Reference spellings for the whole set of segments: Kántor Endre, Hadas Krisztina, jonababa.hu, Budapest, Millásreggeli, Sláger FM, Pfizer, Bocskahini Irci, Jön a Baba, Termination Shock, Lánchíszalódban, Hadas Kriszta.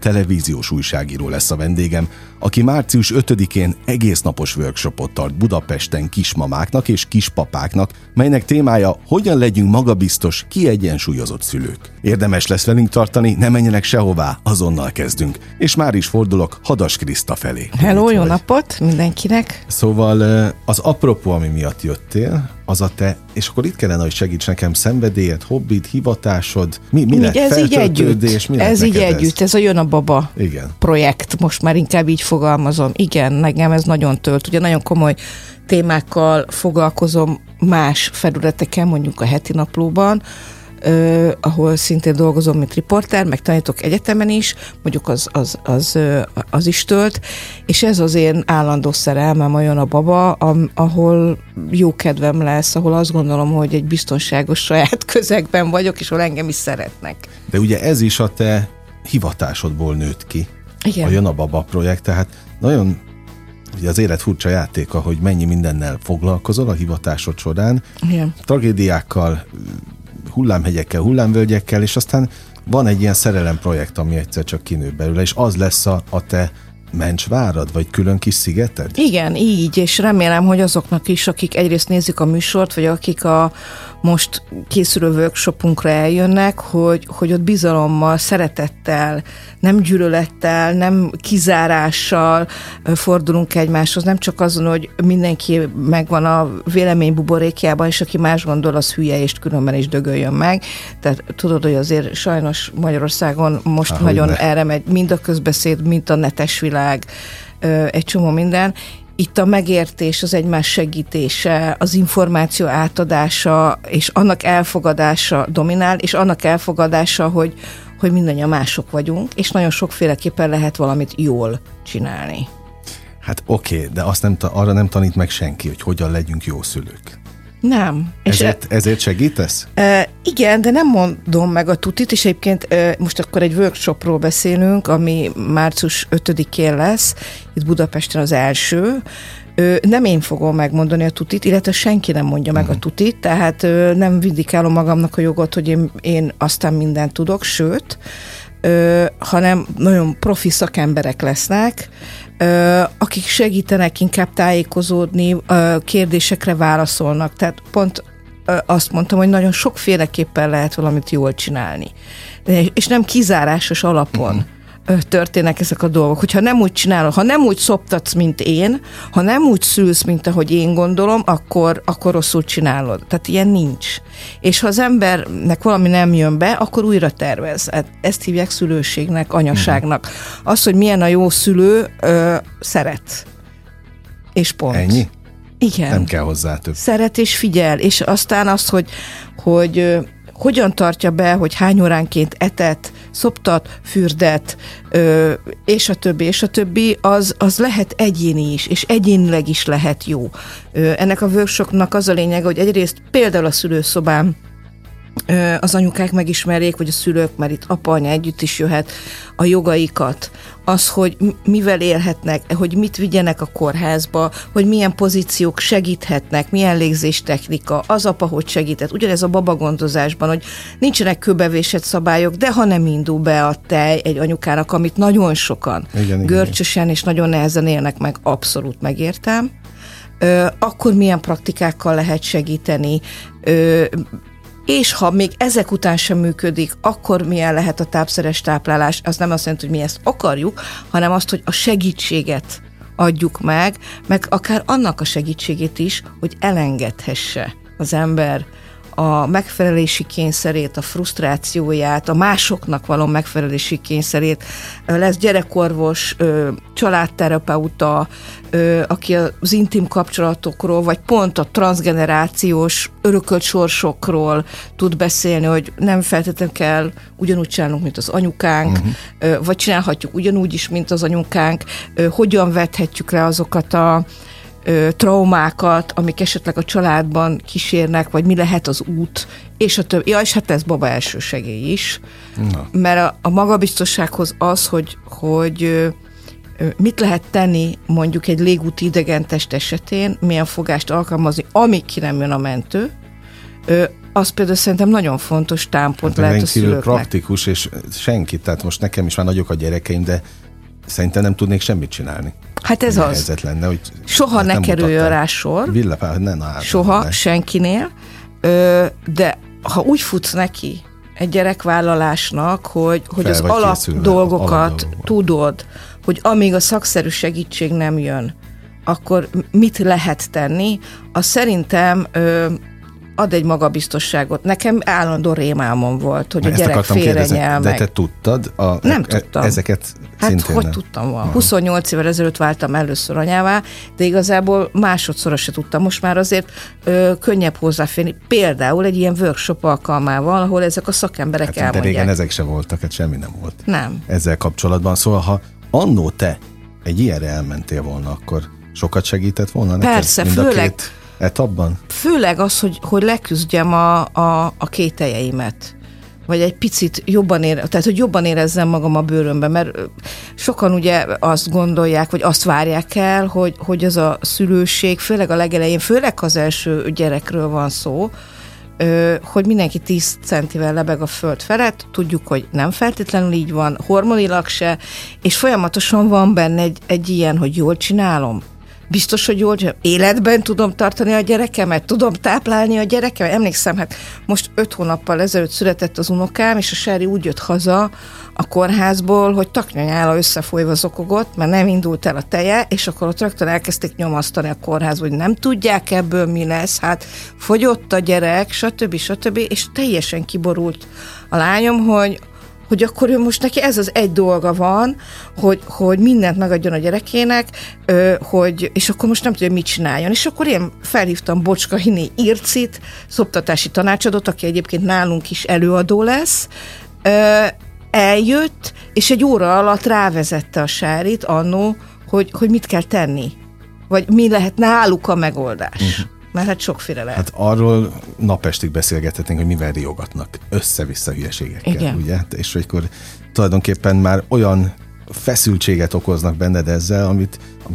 televíziós újságíró lesz a vendégem, aki március 5-én egész napos workshopot tart Budapesten kismamáknak és kispapáknak, melynek témája hogyan legyünk magabiztos, kiegyensúlyozott szülők. Érdemes lesz velünk tartani, ne menjenek sehová, azonnal kezdünk. És már is fordulok Hadas Krisztina felé. Hello, jó napot mindenkinek! Szóval az apropó, ami miatt jöttél, az a te, és akkor itt kellene, hogy segíts nekem, szenvedélyed, hobbid, hivatásod, mi lett, feltöltődés, mi lett neked együtt, ez a Jön a Baba igen. projekt, most már inkább így fogalmazom. Igen, nekem ez nagyon tölt, ugye nagyon komoly témákkal foglalkozom más felületeken, mondjuk a heti naplóban, ahol szintén dolgozom, mint riporter, meg tanítok egyetemen is, mondjuk az is tölt, és ez az én állandó szerelmem, olyan a Baba, ahol jó kedvem lesz, ahol azt gondolom, hogy egy biztonságos saját közegben vagyok, és ahol engem is szeretnek. De ugye ez is a te hivatásodból nőtt ki. Igen. A Jön a Baba projekt, tehát nagyon... Ugye az élet furcsa játéka, hogy mennyi mindennel foglalkozol a hivatásod során, igen. tragédiákkal, hullámhegyekkel, hullámvölgyekkel, és aztán van egy ilyen szerelemprojekt, ami egyszer csak kinő belőle, és az lesz a te mencsvárad, vagy külön kis szigeted? Igen, így, és remélem, hogy azoknak is, akik egyrészt nézik a műsort, vagy akik a most készülő workshopunkra eljönnek, hogy ott bizalommal, szeretettel, nem gyűlölettel, nem kizárással fordulunk egymáshoz, nem csak azon, hogy mindenki megvan a vélemény buborékjában, és aki más gondol, az hülye, és különben is dögöljön meg. Tehát tudod, hogy azért sajnos Magyarországon most nagyon erre megy mind a közbeszéd, mind a netes világ, egy csomó minden. Itt a megértés, az egymás segítése, az információ átadása, és annak elfogadása dominál, és annak elfogadása, hogy mindannyian mások vagyunk, és nagyon sokféleképpen lehet valamit jól csinálni. Hát oké, de azt arra nem tanít meg senki, hogy hogyan legyünk jó szülők. Nem. Ezért segítesz? Igen, de nem mondom meg a tutit, és egyébként most akkor egy workshopról beszélünk, ami március 5-én lesz, itt Budapesten az első. Nem én fogom megmondani a tutit, illetve senki nem mondja meg a tutit, tehát nem vindikálom magamnak a jogot, hogy én aztán mindent tudok, sőt, hanem nagyon profi szakemberek lesznek, akik segítenek inkább tájékozódni, kérdésekre válaszolnak. Tehát pont azt mondtam, hogy nagyon sokféleképpen lehet valamit jól csinálni. És nem kizárásos alapon történnek ezek a dolgok. Hogyha nem úgy csinálod, ha nem úgy szoptatsz, mint én, ha nem úgy szülsz, mint ahogy én gondolom, akkor rosszul csinálod. Tehát ilyen nincs. És ha az embernek valami nem jön be, akkor újra tervez. Hát ezt hívják szülőségnek, anyaságnak. Az, hogy milyen a jó szülő, szeret. És pont. Ennyi? Igen. Nem kell hozzá több. Szeret és figyel. És aztán az, hogy hogyan tartja be, hogy hány óránként etet, szoptat, fürdet, és a többi, az lehet egyéni is, és egyénileg is lehet jó. Ennek a workshopnak az a lényege, hogy egyrészt például a szülőszobán az anyukák megismerjék, vagy a szülők, mert itt apa, anya együtt is jöhet, a jogaikat, az, hogy mivel élhetnek, hogy mit vigyenek a kórházba, hogy milyen pozíciók segíthetnek, milyen légzéstechnika, az apa hogy segített. Ugyanez a babagondozásban, hogy nincsenek kőbevésett szabályok, de ha nem indul be a tej egy anyukának, amit nagyon sokan igen, görcsösen igen. és nagyon nehezen élnek meg, abszolút megértem, akkor milyen praktikákkal lehet segíteni, és ha még ezek után sem működik, akkor milyen lehet a tápszeres táplálás? Az nem azt jelenti, hogy mi ezt akarjuk, hanem azt, hogy a segítséget adjuk meg akár annak a segítségét is, hogy elengedhesse az ember a megfelelési kényszerét, a frusztrációját, a másoknak való megfelelési kényszerét. Lesz gyerekorvos, családterapeuta, aki az intim kapcsolatokról, vagy pont a transzgenerációs örökölt sorsokról tud beszélni, hogy nem feltétlenül kell ugyanúgy csinálnunk, mint az anyukánk, vagy csinálhatjuk ugyanúgy is, mint az anyukánk, hogyan vethetjük le azokat a traumákat, amik esetleg a családban kísérnek, vagy mi lehet az út, és a többi. Ja, és hát ez baba elsősegély is. Na. Mert a magabiztossághoz az, hogy mit lehet tenni mondjuk egy légúti idegentest esetén, milyen fogást alkalmazni, amíg ki nem jön a mentő, az például szerintem nagyon fontos támpont hát lehet a szülőknek. Praktikus, és senki, tehát most nekem is már nagyok a gyerekeim, de szerintem nem tudnék semmit csinálni. Hát ez az. Lenne, hogy soha hát ne kerüljön rá sor. Soha, ne. Senkinél. De ha úgy futsz neki egy gyerekvállalásnak, hogy az alapdolgokat tudod, hogy amíg a szakszerű segítség nem jön, akkor mit lehet tenni, az szerintem ad egy magabiztosságot. Nekem állandó rémálmom volt, hogy a gyerek félrenyel meg. De te tudtad? Nem tudtam. Ezeket hát hogy nem tudtam volna. 28 évvel ezelőtt váltam először anyává, de igazából másodszorra se tudtam. Most már azért könnyebb hozzáférni. Például egy ilyen workshop alkalmával, ahol ezek a szakemberek hát, elmondják. De régen ezek se voltak, hát semmi nem volt. Nem. Ezzel kapcsolatban. Szóval, ha annó te egy ilyenre elmentél volna, akkor sokat segített volna neked? Persze, főleg etapban? Főleg az, hogy leküzdjem a kételjeimet. Vagy egy picit jobban tehát, hogy jobban érezzem magam a bőrömben, mert sokan ugye azt gondolják, vagy azt várják el, hogy az a szülőség, főleg a legelején, főleg az első gyerekről van szó, hogy mindenki 10 centivel lebeg a föld felett, tudjuk, hogy nem feltétlenül így van, hormonilag se, és folyamatosan van benne egy ilyen, hogy jól csinálom. Biztos, hogy jól csinálom. Életben tudom tartani a gyerekemet, tudom táplálni a gyerekemet. Emlékszem, hát most 5 hónappal ezelőtt született az unokám, és a Seri úgy jött haza a kórházból, hogy taknyanyála összefolyva zokogott, mert nem indult el a teje, és akkor ott rögtön elkezdték nyomasztani a kórházba, hogy nem tudják ebből mi lesz, hát fogyott a gyerek, stb. És teljesen kiborult a lányom, hogy akkor ő most neki ez az egy dolga van, hogy mindent megadjon a gyerekének, és akkor most nem tudja, mit csináljon. És akkor én felhívtam Bocskahini Ircit, szoptatási tanácsadót, aki egyébként nálunk is előadó lesz, eljött, és egy óra alatt rávezette a Sárit annó, hogy mit kell tenni, vagy mi lehet náluk a megoldás. Mert hát sokféle lehet. Hát arról napestig beszélgethetnénk, hogy mivel riogatnak össze-vissza hülyeségekkel. Igen. Ugye? És akkor tulajdonképpen már olyan feszültséget okoznak benned ezzel, ami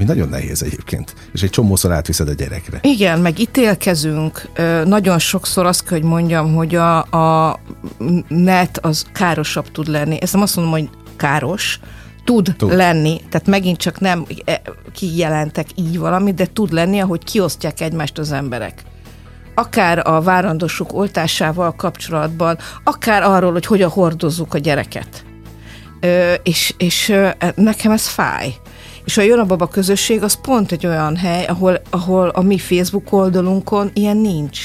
nagyon nehéz egyébként. És egy csomószor átviszed a gyerekre. Igen, meg ítélkezünk. Nagyon sokszor azt kell, hogy mondjam, hogy a net az károsabb tud lenni. Ezt nem azt mondom, hogy káros, tud lenni, tehát megint csak nem kijelentek így valamit, de tud lenni, ahogy kiosztják egymást az emberek. Akár a várandosok oltásával kapcsolatban, akár arról, hogy hogyan hordozzuk a gyereket. És nekem ez fáj. És a Jön a Baba közösség az pont egy olyan hely, ahol a mi Facebook oldalunkon ilyen nincs.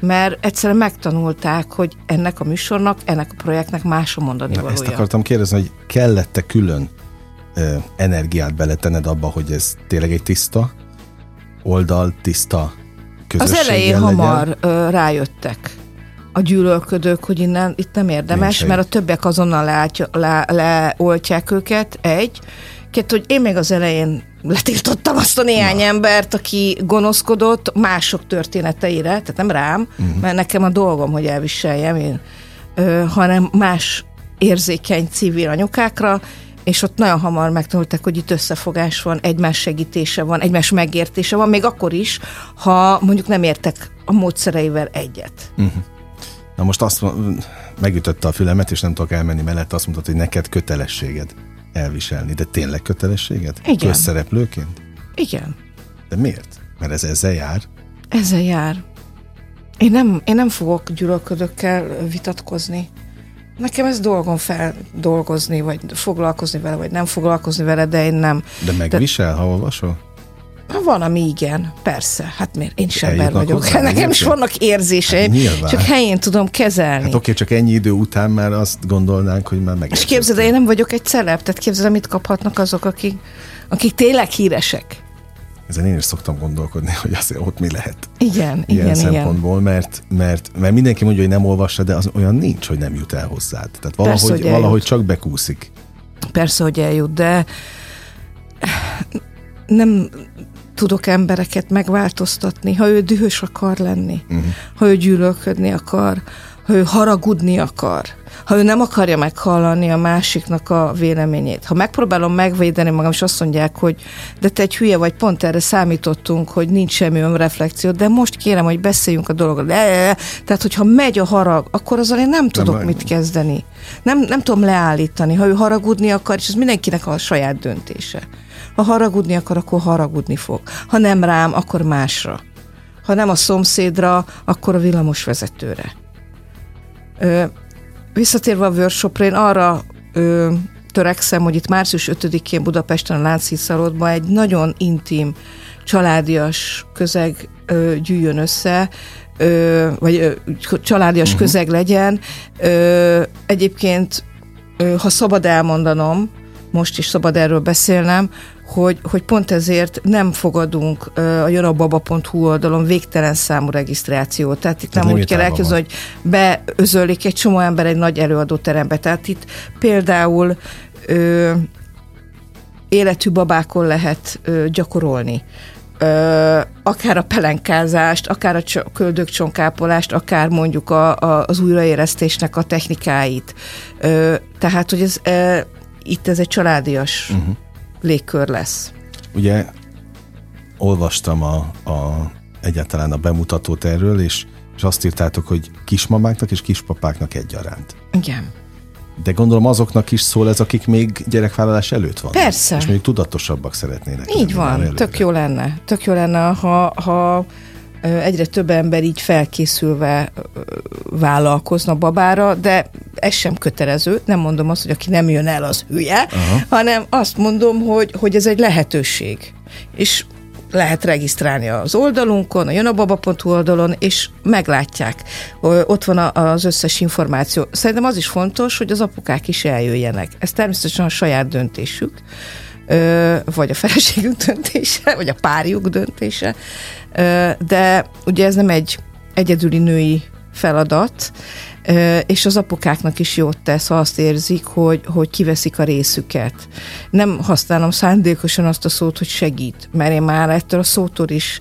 Mert egyszerűen megtanulták, hogy ennek a műsornak, ennek a projektnek más a mondani valója. Ezt akartam kérdezni, hogy kellett-e külön energiát beletened abba, hogy ez tényleg egy tiszta oldal, tiszta közösséggel legyen? Az elején hamar rájöttek a gyűlölködők, hogy itt nem érdemes, mert a többiek azonnal leoltják őket, hogy én még az elején letiltottam azt a néhány embert, aki gonoszkodott mások történeteire, tehát nem rám, mert nekem a dolgom, hogy elviseljem én, hanem más érzékeny civil anyukákra, és ott nagyon hamar megtanulták, hogy itt összefogás van, egymás segítése van, egymás megértése van, még akkor is, ha mondjuk nem értek a módszereivel egyet. Na most azt megütötte a fülemet, és nem tudok elmenni mellett, azt mondtad, hogy neked kötelességed elviselni, de tényleg kötelességed? Igen. Közszereplőként? Igen. De miért? Mert ez ezzel jár? Ezzel jár. Én nem fogok gyűlölködőkkel vitatkozni. Nekem ez dolgom feldolgozni, vagy foglalkozni vele, vagy nem foglalkozni vele, de én nem. De megvisel, ha olvasol? Van, ami igen, persze. Hát miért? Én sem ember vagyok. Hozzá, nekem is vannak érzéseim, hát csak helyén tudom kezelni. Hát oké, csak ennyi idő után már azt gondolnánk, hogy már megérkeztem. És képzeld, én nem vagyok egy celeb, tehát képzeld, mit kaphatnak azok, akik tényleg híresek. Ezen én is szoktam gondolkodni, hogy azért ott mi lehet. Igen, ilyen szempontból, igen. Mert mindenki mondja, hogy nem olvassa, de az olyan nincs, hogy nem jut el hozzád. Tehát valahogy csak bekúszik. Persze, hogy eljut, de nem tudok embereket megváltoztatni, ha ő dühös akar lenni, ha ő gyűlölködni akar, ha ő haragudni akar, ha ő nem akarja meghallani a másiknak a véleményét. Ha megpróbálom megvédeni magam, és azt mondják, hogy de te egy hülye vagy, pont erre számítottunk, hogy nincs semmi önreflexió, de most kérem, hogy beszéljünk a dologról. Tehát, hogyha megy a harag, akkor azzal én nem tudok mit kezdeni. Nem tudom leállítani. Ha ő haragudni akar, és ez mindenkinek a saját döntése. Ha haragudni akar, akkor haragudni fog. Ha nem rám, akkor másra. Ha nem a szomszédra, akkor a villamosvezetőre. Visszatérve a workshopra, én arra törekszem, hogy itt március 5-én Budapesten a Lánchíszalódban egy nagyon intim, családias közeg gyűjjön össze, vagy családias közeg legyen. Egyébként, ha szabad elmondanom, most is szabad erről beszélnem, hogy pont ezért nem fogadunk a jonababa.hu oldalon végtelen számú regisztrációt. Tehát itt nem úgy kell elkezdeni, hogy beözölik egy csomó ember egy nagy előadóterembe. Tehát itt például életű babákon lehet gyakorolni. Akár a pelenkázást, akár a köldökcsonkápolást, akár mondjuk az újraélesztésnek a technikáit. Tehát, hogy ez... Itt ez egy családias légkör lesz. Ugye olvastam egyáltalán a bemutatót erről, és azt írtátok, hogy kismamáknak és kispapáknak egyaránt. Igen. De gondolom azoknak is szól ez, akik még gyerekvállalás előtt vannak. Persze. És mondjuk tudatosabbak szeretnének. Így van, tök jó lenne, ha egyre több ember így felkészülve vállalkozna babára, de ez sem kötelező. Nem mondom azt, hogy aki nem jön el, az hülye, hanem azt mondom, hogy ez egy lehetőség. És lehet regisztrálni az oldalunkon, a jonababa.hu oldalon, és meglátják. Ott van az összes információ. Szerintem az is fontos, hogy az apukák is eljöjjenek. Ez természetesen a saját döntésük, vagy a feleségük döntése, vagy a párjuk döntése, de ugye ez nem egy egyedüli női feladat, és az apukáknak is jót tesz, ha azt érzik, hogy kiveszik a részüket. Nem használom szándékosan azt a szót, hogy segít, mert én már ettől a szótól is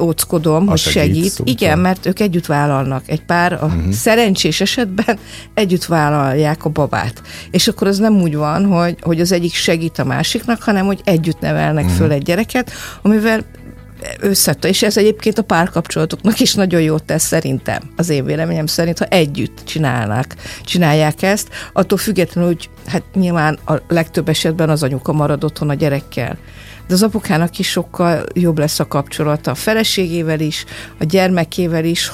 óckodom, hogy segít. Igen, mert ők együtt vállalnak. Egy pár a szerencsés esetben együtt vállalják a babát. És akkor az nem úgy van, hogy az egyik segít a másiknak, hanem hogy együtt nevelnek föl egy gyereket, amivel összetől, és ez egyébként a párkapcsolatoknak is nagyon jót tesz szerintem, az én véleményem szerint, ha együtt csinálják ezt, attól függetlenül, hogy hát nyilván a legtöbb esetben az anyuka marad otthon a gyerekkel. De az apukának is sokkal jobb lesz a kapcsolata a feleségével is, a gyermekével is,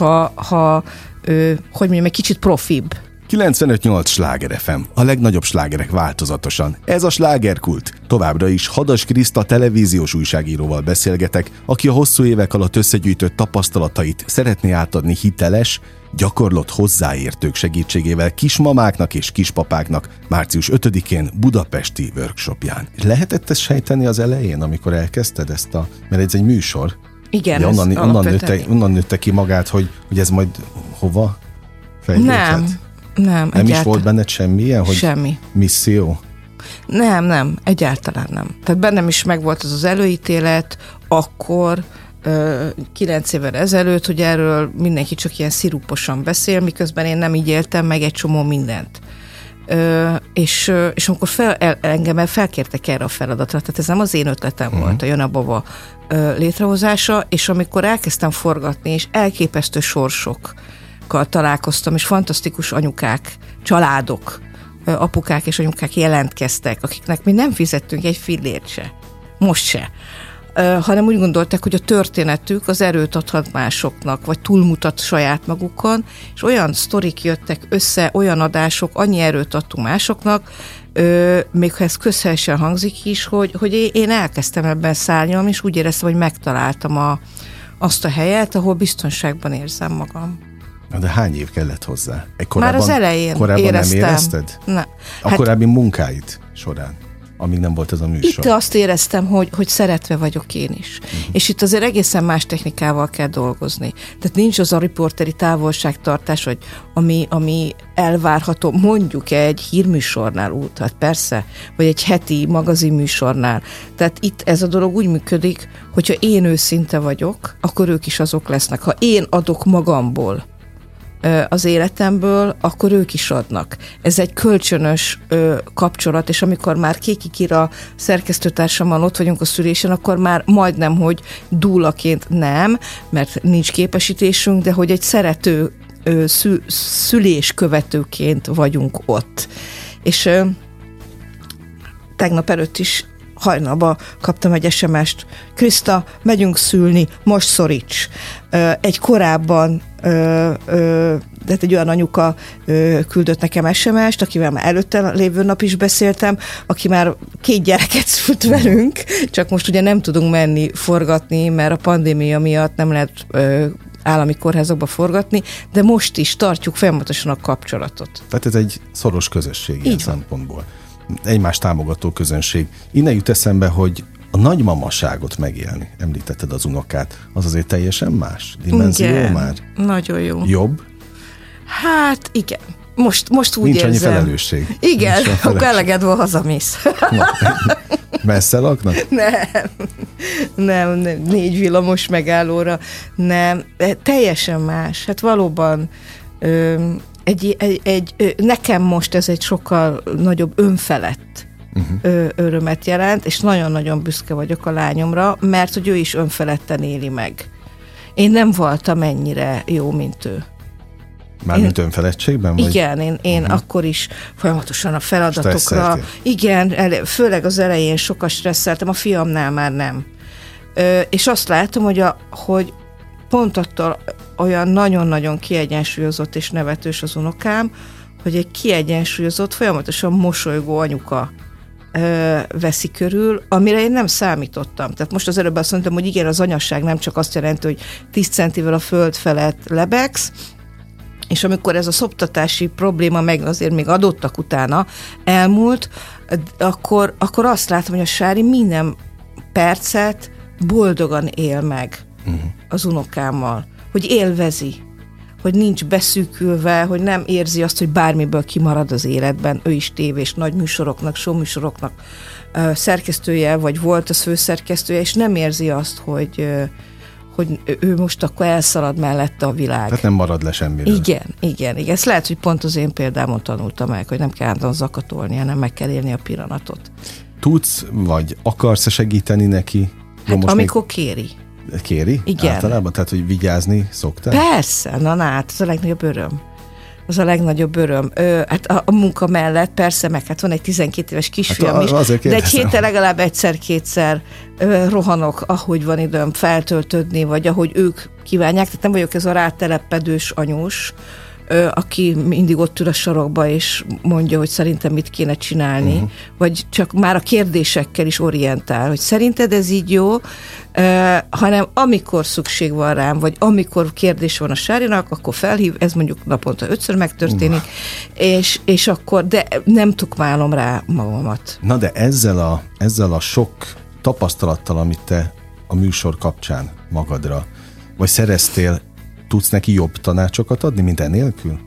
egy kicsit profibb. 95.8 Sláger FM. A legnagyobb slágerek változatosan. Ez a Slágerkult. Továbbra is Hadas Kriszta televíziós újságíróval beszélgetek, aki a hosszú évek alatt összegyűjtött tapasztalatait szeretné átadni hiteles, gyakorlott hozzáértők segítségével kismamáknak és kispapáknak március 5-én budapesti workshopján. Lehetett ezt sejteni az elején, amikor elkezdted ezt mert ez egy műsor. Igen, onnan nőtte ki magát, hogy ez majd hova fejlődhet? Nem, nem is volt benned semmilyen, hogy semmi misszió? Nem, egyáltalán nem. Tehát bennem is megvolt az előítélet, akkor 9 évvel ezelőtt, hogy erről mindenki csak ilyen sziruposan beszél, miközben én nem így éltem meg egy csomó mindent. És amikor engem felkértek erre a feladatra, tehát ez nem az én ötletem volt, a Jön a Baba létrehozása, és amikor elkezdtem forgatni, és elképesztő sorsok találkoztam, és fantasztikus anyukák, családok, apukák és anyukák jelentkeztek, akiknek mi nem fizettünk egy fillért se. Most se. hanem úgy gondolták, hogy a történetük az erőt adhat másoknak, vagy túlmutat saját magukon, és olyan sztorik jöttek össze, olyan adások, annyi erőt adtunk másoknak, még ha ez közhelyesen hangzik is, hogy én elkezdtem ebben szárnyalni, és úgy éreztem, hogy megtaláltam azt a helyet, ahol biztonságban érzem magam. De hány év kellett hozzá? Már az elején éreztem. Nem érezted? Ne. A korábbi munkáid során, amíg nem volt ez a műsor. Itt azt éreztem, hogy szeretve vagyok én is. Uh-huh. És itt azért egészen más technikával kell dolgozni. Tehát nincs az a riporteri távolságtartás, hogy ami elvárható mondjuk egy hírműsornál út, hát persze, vagy egy heti magazinműsornál. Tehát itt ez a dolog úgy működik, hogyha én őszinte vagyok, akkor ők is azok lesznek. Ha én adok magamból, az életemből, akkor ők is adnak. Ez egy kölcsönös kapcsolat, és amikor már kékikir a szerkesztőtársammal ott vagyunk a szülésen, akkor már majdnem, hogy dúlaként nem, mert nincs képesítésünk, de hogy egy szerető szüléskövetőként vagyunk ott. És tegnap előtt is hajnalban kaptam egy SMS-t. Kriszta, megyünk szülni, most szoríts. Egy korábban tehát egy olyan anyuka küldött nekem SMS-t, akivel már előtte lévő nap is beszéltem, aki már 2 gyereket szült velünk, csak most ugye nem tudunk menni forgatni, mert a pandémia miatt nem lehet állami kórházakba forgatni, de most is tartjuk folyamatosan a kapcsolatot. Tehát ez egy szoros közösség ilyen szempontból. Egymást támogató közönség. Innen jut eszembe, hogy a nagymamaságot megélni, említetted az unokát, az azért teljesen más dimenzió már. Nagyon jó. Jobb? Hát igen. Most úgy nincs érzem. Nincs annyi felelősség. Igen, akkor elegedve hazamész. Messze laknak? Nem, 4 villamos megállóra. Nem, teljesen más. Hát valóban... nekem most ez egy sokkal nagyobb önfelett örömet jelent, és nagyon-nagyon büszke vagyok a lányomra, mert hogy ő is önfeledten éli meg. Én nem voltam ennyire jó, mint ő. Mármint önfeledtségben? Vagy? Igen, én akkor is folyamatosan a feladatokra. Igen, főleg az elején sokat stresszeltem, a fiamnál már nem. És azt látom, hogy pont attól olyan nagyon-nagyon kiegyensúlyozott és nevetős az unokám, hogy egy kiegyensúlyozott, folyamatosan mosolygó anyuka veszi körül, amire én nem számítottam. Tehát most az előbb azt mondtam, hogy igen, az anyasság nem csak azt jelenti, hogy 10 centivel a föld felett lebegsz, és amikor ez a szoptatási probléma meg azért még adottak utána elmúlt, akkor azt látom, hogy a Sári minden percet boldogan él meg. Az unokámmal, hogy élvezi, hogy nincs beszűkülve, hogy nem érzi azt, hogy bármiből kimarad az életben, ő is tévés nagy műsoroknak, showműsoroknak szerkesztője, vagy volt az főszerkesztője, és nem érzi azt, hogy ő most akkor elszalad mellette a világ. Tehát nem marad le semmiről. Igen. Ezt lehet, hogy pont az én példámon tanultam meg, hogy nem kell állandóan zakatolni, hanem meg kell élni a pillanatot. Tudsz, vagy akarsz segíteni neki? Hát amikor kéri. Kéri? Igen. Általában? Tehát, hogy vigyázni szoktál? Persze, ez a legnagyobb öröm. Hát a munka mellett persze, meg hát van egy 12 éves kisfiam is, de egy héten legalább egyszer-kétszer rohanok, ahogy van időm feltöltödni, vagy ahogy ők kívánják. Tehát nem vagyok ez a rátelepedős anyós, aki mindig ott ül a sarokba, és mondja, hogy szerintem mit kéne csinálni, vagy csak már a kérdésekkel is orientál, hogy szerinted ez így jó, hanem amikor szükség van rám, vagy amikor kérdés van a Sárinak, akkor felhív, ez mondjuk naponta 5-ször megtörténik, és akkor, de nem tukmálom rá magamat. Na de ezzel a sok tapasztalattal, amit te a műsor kapcsán magadra, vagy szereztél, tudsz neki jobb tanácsokat adni, mint enélkül?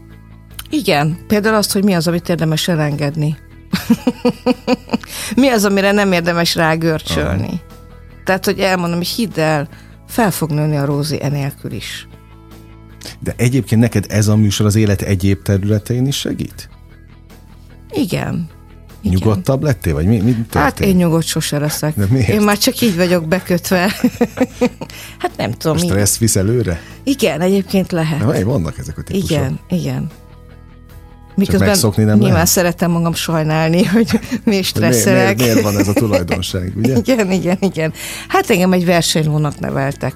Igen. Például azt, hogy mi az, amit érdemes elengedni. Mi az, amire nem érdemes rágörcsölni. Tehát, hogy elmondom, hogy hidd el, fel fog nőni a Rózi enélkül is. De egyébként neked ez a műsor az élet egyéb területein is segít? Igen. Nyugodtabb lettél, vagy mi történt? Hát én nyugodt sose leszek. Én már csak így vagyok bekötve. Hát nem tudom. A stressz visz előre? Igen, egyébként lehet. Vannak ezek a típusok. Igen. Miközben megszokni nem nyilván lehet. Szeretem magam sajnálni, hogy mi stresszelek. Miért van ez a tulajdonság, ugye? Igen. Hát engem egy versenylónak neveltek.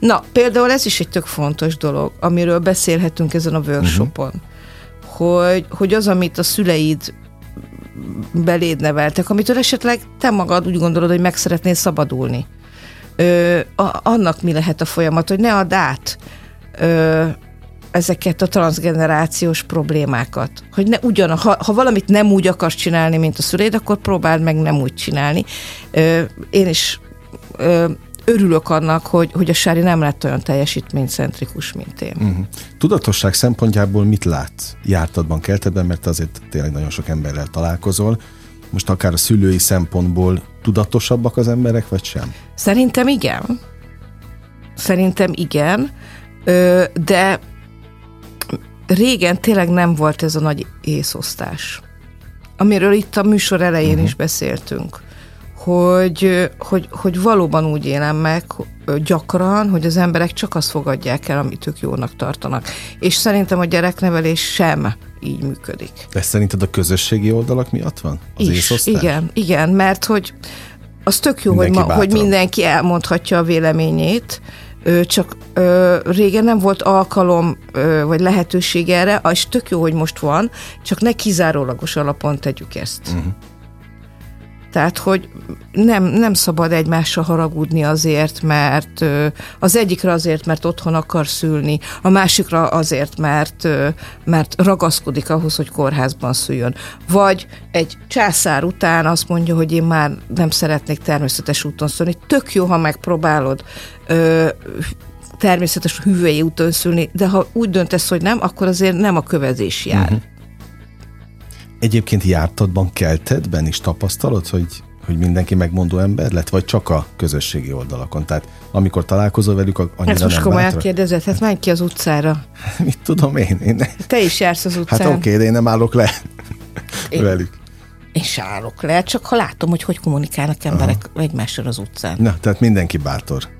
Na, például ez is egy tök fontos dolog, amiről beszélhetünk ezen a workshopon, hogy az, amit a szüleid beléd neveltek, amitől esetleg te magad úgy gondolod, hogy meg szeretnél szabadulni. Annak mi lehet a folyamat, hogy ne add át ezeket a transzgenerációs problémákat. Hogy ne ha valamit nem úgy akarsz csinálni, mint a szüleid, akkor próbáld meg nem úgy csinálni. Én is örülök annak, hogy a Sári nem lett olyan teljesítménycentrikus, mint én. Uh-huh. Tudatosság szempontjából mit látsz jártadban, keltedben, mert azért tényleg nagyon sok emberrel találkozol. Most akár a szülői szempontból tudatosabbak az emberek, vagy sem? Szerintem igen, de régen tényleg nem volt ez a nagy észosztás, amiről itt a műsor elején is beszéltünk, hogy valóban úgy élem meg gyakran, hogy az emberek csak azt fogadják el, amit ők jónak tartanak. És szerintem a gyereknevelés sem így működik. De szerinted a közösségi oldalak miatt van? Az észosztás? Igen, mert hogy az tök jó, hogy mindenki elmondhatja a véleményét, csak régen nem volt alkalom vagy lehetőség erre, és tök jó, hogy most van, csak ne kizárólagos alapon tegyük ezt. Uh-huh. Tehát, hogy nem szabad egymásra haragudni azért, mert az egyikre azért, mert otthon akar szülni, a másikra azért, mert ragaszkodik ahhoz, hogy kórházban szüljön. Vagy egy császár után azt mondja, hogy én már nem szeretnék természetes úton szülni. Tök jó, ha megpróbálod természetes hüvei úton szülni, de ha úgy döntesz, hogy nem, akkor azért nem a kövezés jár. Uh-huh. Egyébként jártadban, keltedben is tapasztalod, hogy mindenki megmondó ember lett, vagy csak a közösségi oldalakon? Tehát amikor találkozol velük, annyira nem bátor. Hát most komolyan kérdezed, hát menj ki az utcára. Mit tudom én? Te is jársz az utcán. Hát oké, de én nem állok le velük. Én sem állok le, csak ha látom, hogy kommunikálnak emberek egymással az utcán. Na, tehát mindenki bátor.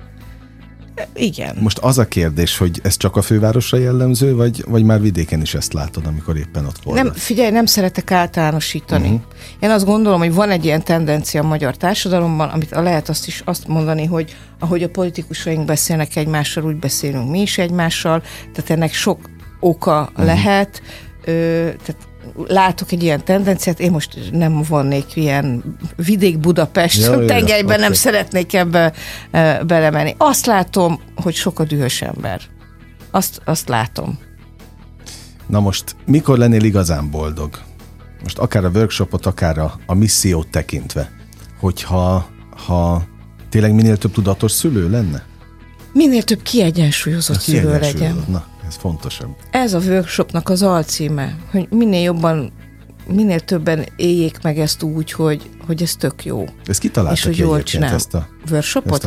Igen. Most az a kérdés, hogy ez csak a fővárosra jellemző, vagy már vidéken is ezt látod, amikor éppen ott forrad? Nem szeretek általánosítani. Uh-huh. Én azt gondolom, hogy van egy ilyen tendencia a magyar társadalomban, amit lehet azt mondani, hogy ahogy a politikusaink beszélnek egymással, úgy beszélünk mi is egymással, tehát ennek sok oka lehet, tehát látok egy ilyen tendenciát, én most nem vonnék ilyen Vidék-Budapest tengelyben, nem szeretnék ebbe belemenni. Azt látom, hogy sok a dühös ember. Azt látom. Na most, mikor lennél igazán boldog? Most akár a workshopot, akár a missziót tekintve, hogyha tényleg minél több tudatos szülő lenne? Minél több kiegyensúlyozott szülő legyen. Na. Ez fontosabb. Ez a workshopnak az alcíme, hogy minél többen éljék meg ezt úgy, hogy ez tök jó. Ez kitalálta ki egyébként ezt a workshopot?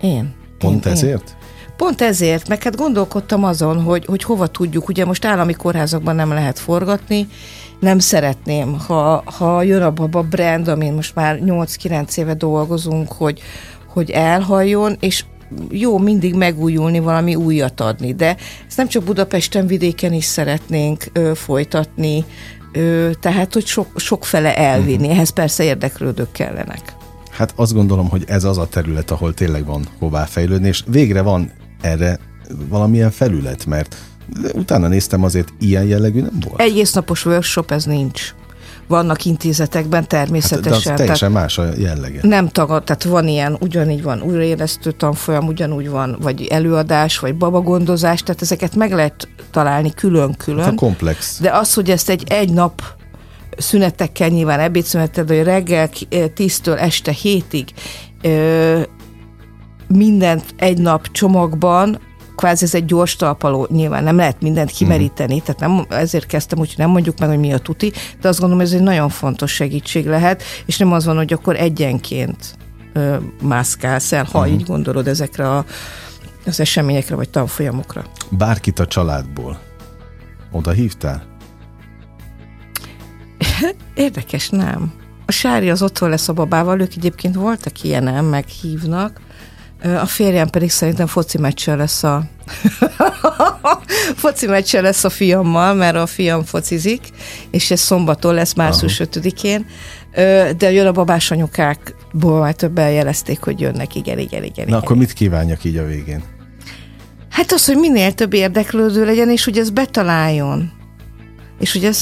Én. Pont ezért? Pont ezért, meg hát gondolkodtam azon, hogy hova tudjuk, ugye most állami kórházakban nem lehet forgatni, nem szeretném, ha jön a Baba brand, amin most már 8-9 éve dolgozunk, hogy elhaljon, és jó mindig megújulni, valami újat adni, de ezt nem csak Budapesten, vidéken is szeretnénk folytatni, tehát, hogy sokfele elvinni. Uh-huh. Ehhez persze érdeklődők kellenek. Hát azt gondolom, hogy ez az a terület, ahol tényleg van hová fejlődni, és végre van erre valamilyen felület, mert utána néztem, azért ilyen jellegű nem volt. Egésznapos workshop ez nincs. Vannak intézetekben természetesen. Hát, de az teljesen más a jellege. Nem tagad, tehát van ilyen, ugyanígy van újraélesztő tanfolyam, ugyanúgy van, vagy előadás, vagy babagondozás, tehát ezeket meg lehet találni külön-külön. Hát a komplex. De az, hogy ezt egy nap szünetekkel, nyilván ebédszüneted, hogy reggel 10-től este 7-ig mindent egy nap csomagban, kvázi ez egy gyors talpaló, nyilván nem lehet mindent kimeríteni, tehát nem, ezért kezdtem úgy, hogy nem mondjuk meg, hogy mi a tuti, de azt gondolom, ez egy nagyon fontos segítség lehet, és nem az van, hogy akkor egyenként mászkálsz el, ha így gondolod ezekre az eseményekre, vagy tanfolyamokra. Bárkit a családból oda hívtál? Érdekes, nem. A Sári az otthon lesz a babával, ők egyébként voltak ilyenem, meghívnak, A férjem pedig szerintem foci meccsen lesz a fiammal, mert a fiam focizik, és ez szombaton lesz, március 5-én, de jön a babás anyukákból, már többen jelezték, hogy jönnek, igen. Na akkor mit kívánjak így a végén? Hát az, hogy minél több érdeklődő legyen, és hogy ez betaláljon. És hogy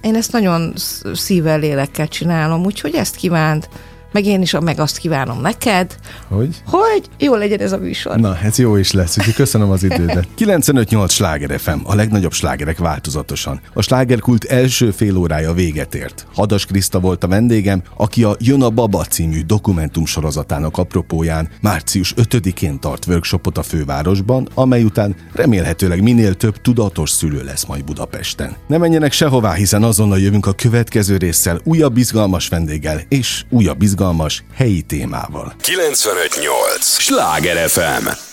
én ezt nagyon szívvel, lélekkel csinálom, úgyhogy ezt kívánt. Meg én is, meg azt kívánom neked, hogy jó legyen ez a műsor. Na, ez jó is lesz, úgyhogy köszönöm az idődet. 95.8 Sláger FM, a legnagyobb slágerek változatosan. A slágerkult első fél órája véget ért. Hadas Kriszta volt a vendégem, aki a Jön a Baba című dokumentumsorozatának apropóján március 5-én tart workshopot a fővárosban, amely után remélhetőleg minél több tudatos szülő lesz majd Budapesten. Ne menjenek sehová, hiszen azonnal jövünk a következő résszel, újabb izgalmas vendéggel és újabb izgalmas helyi témával. 95.8 Sláger FM.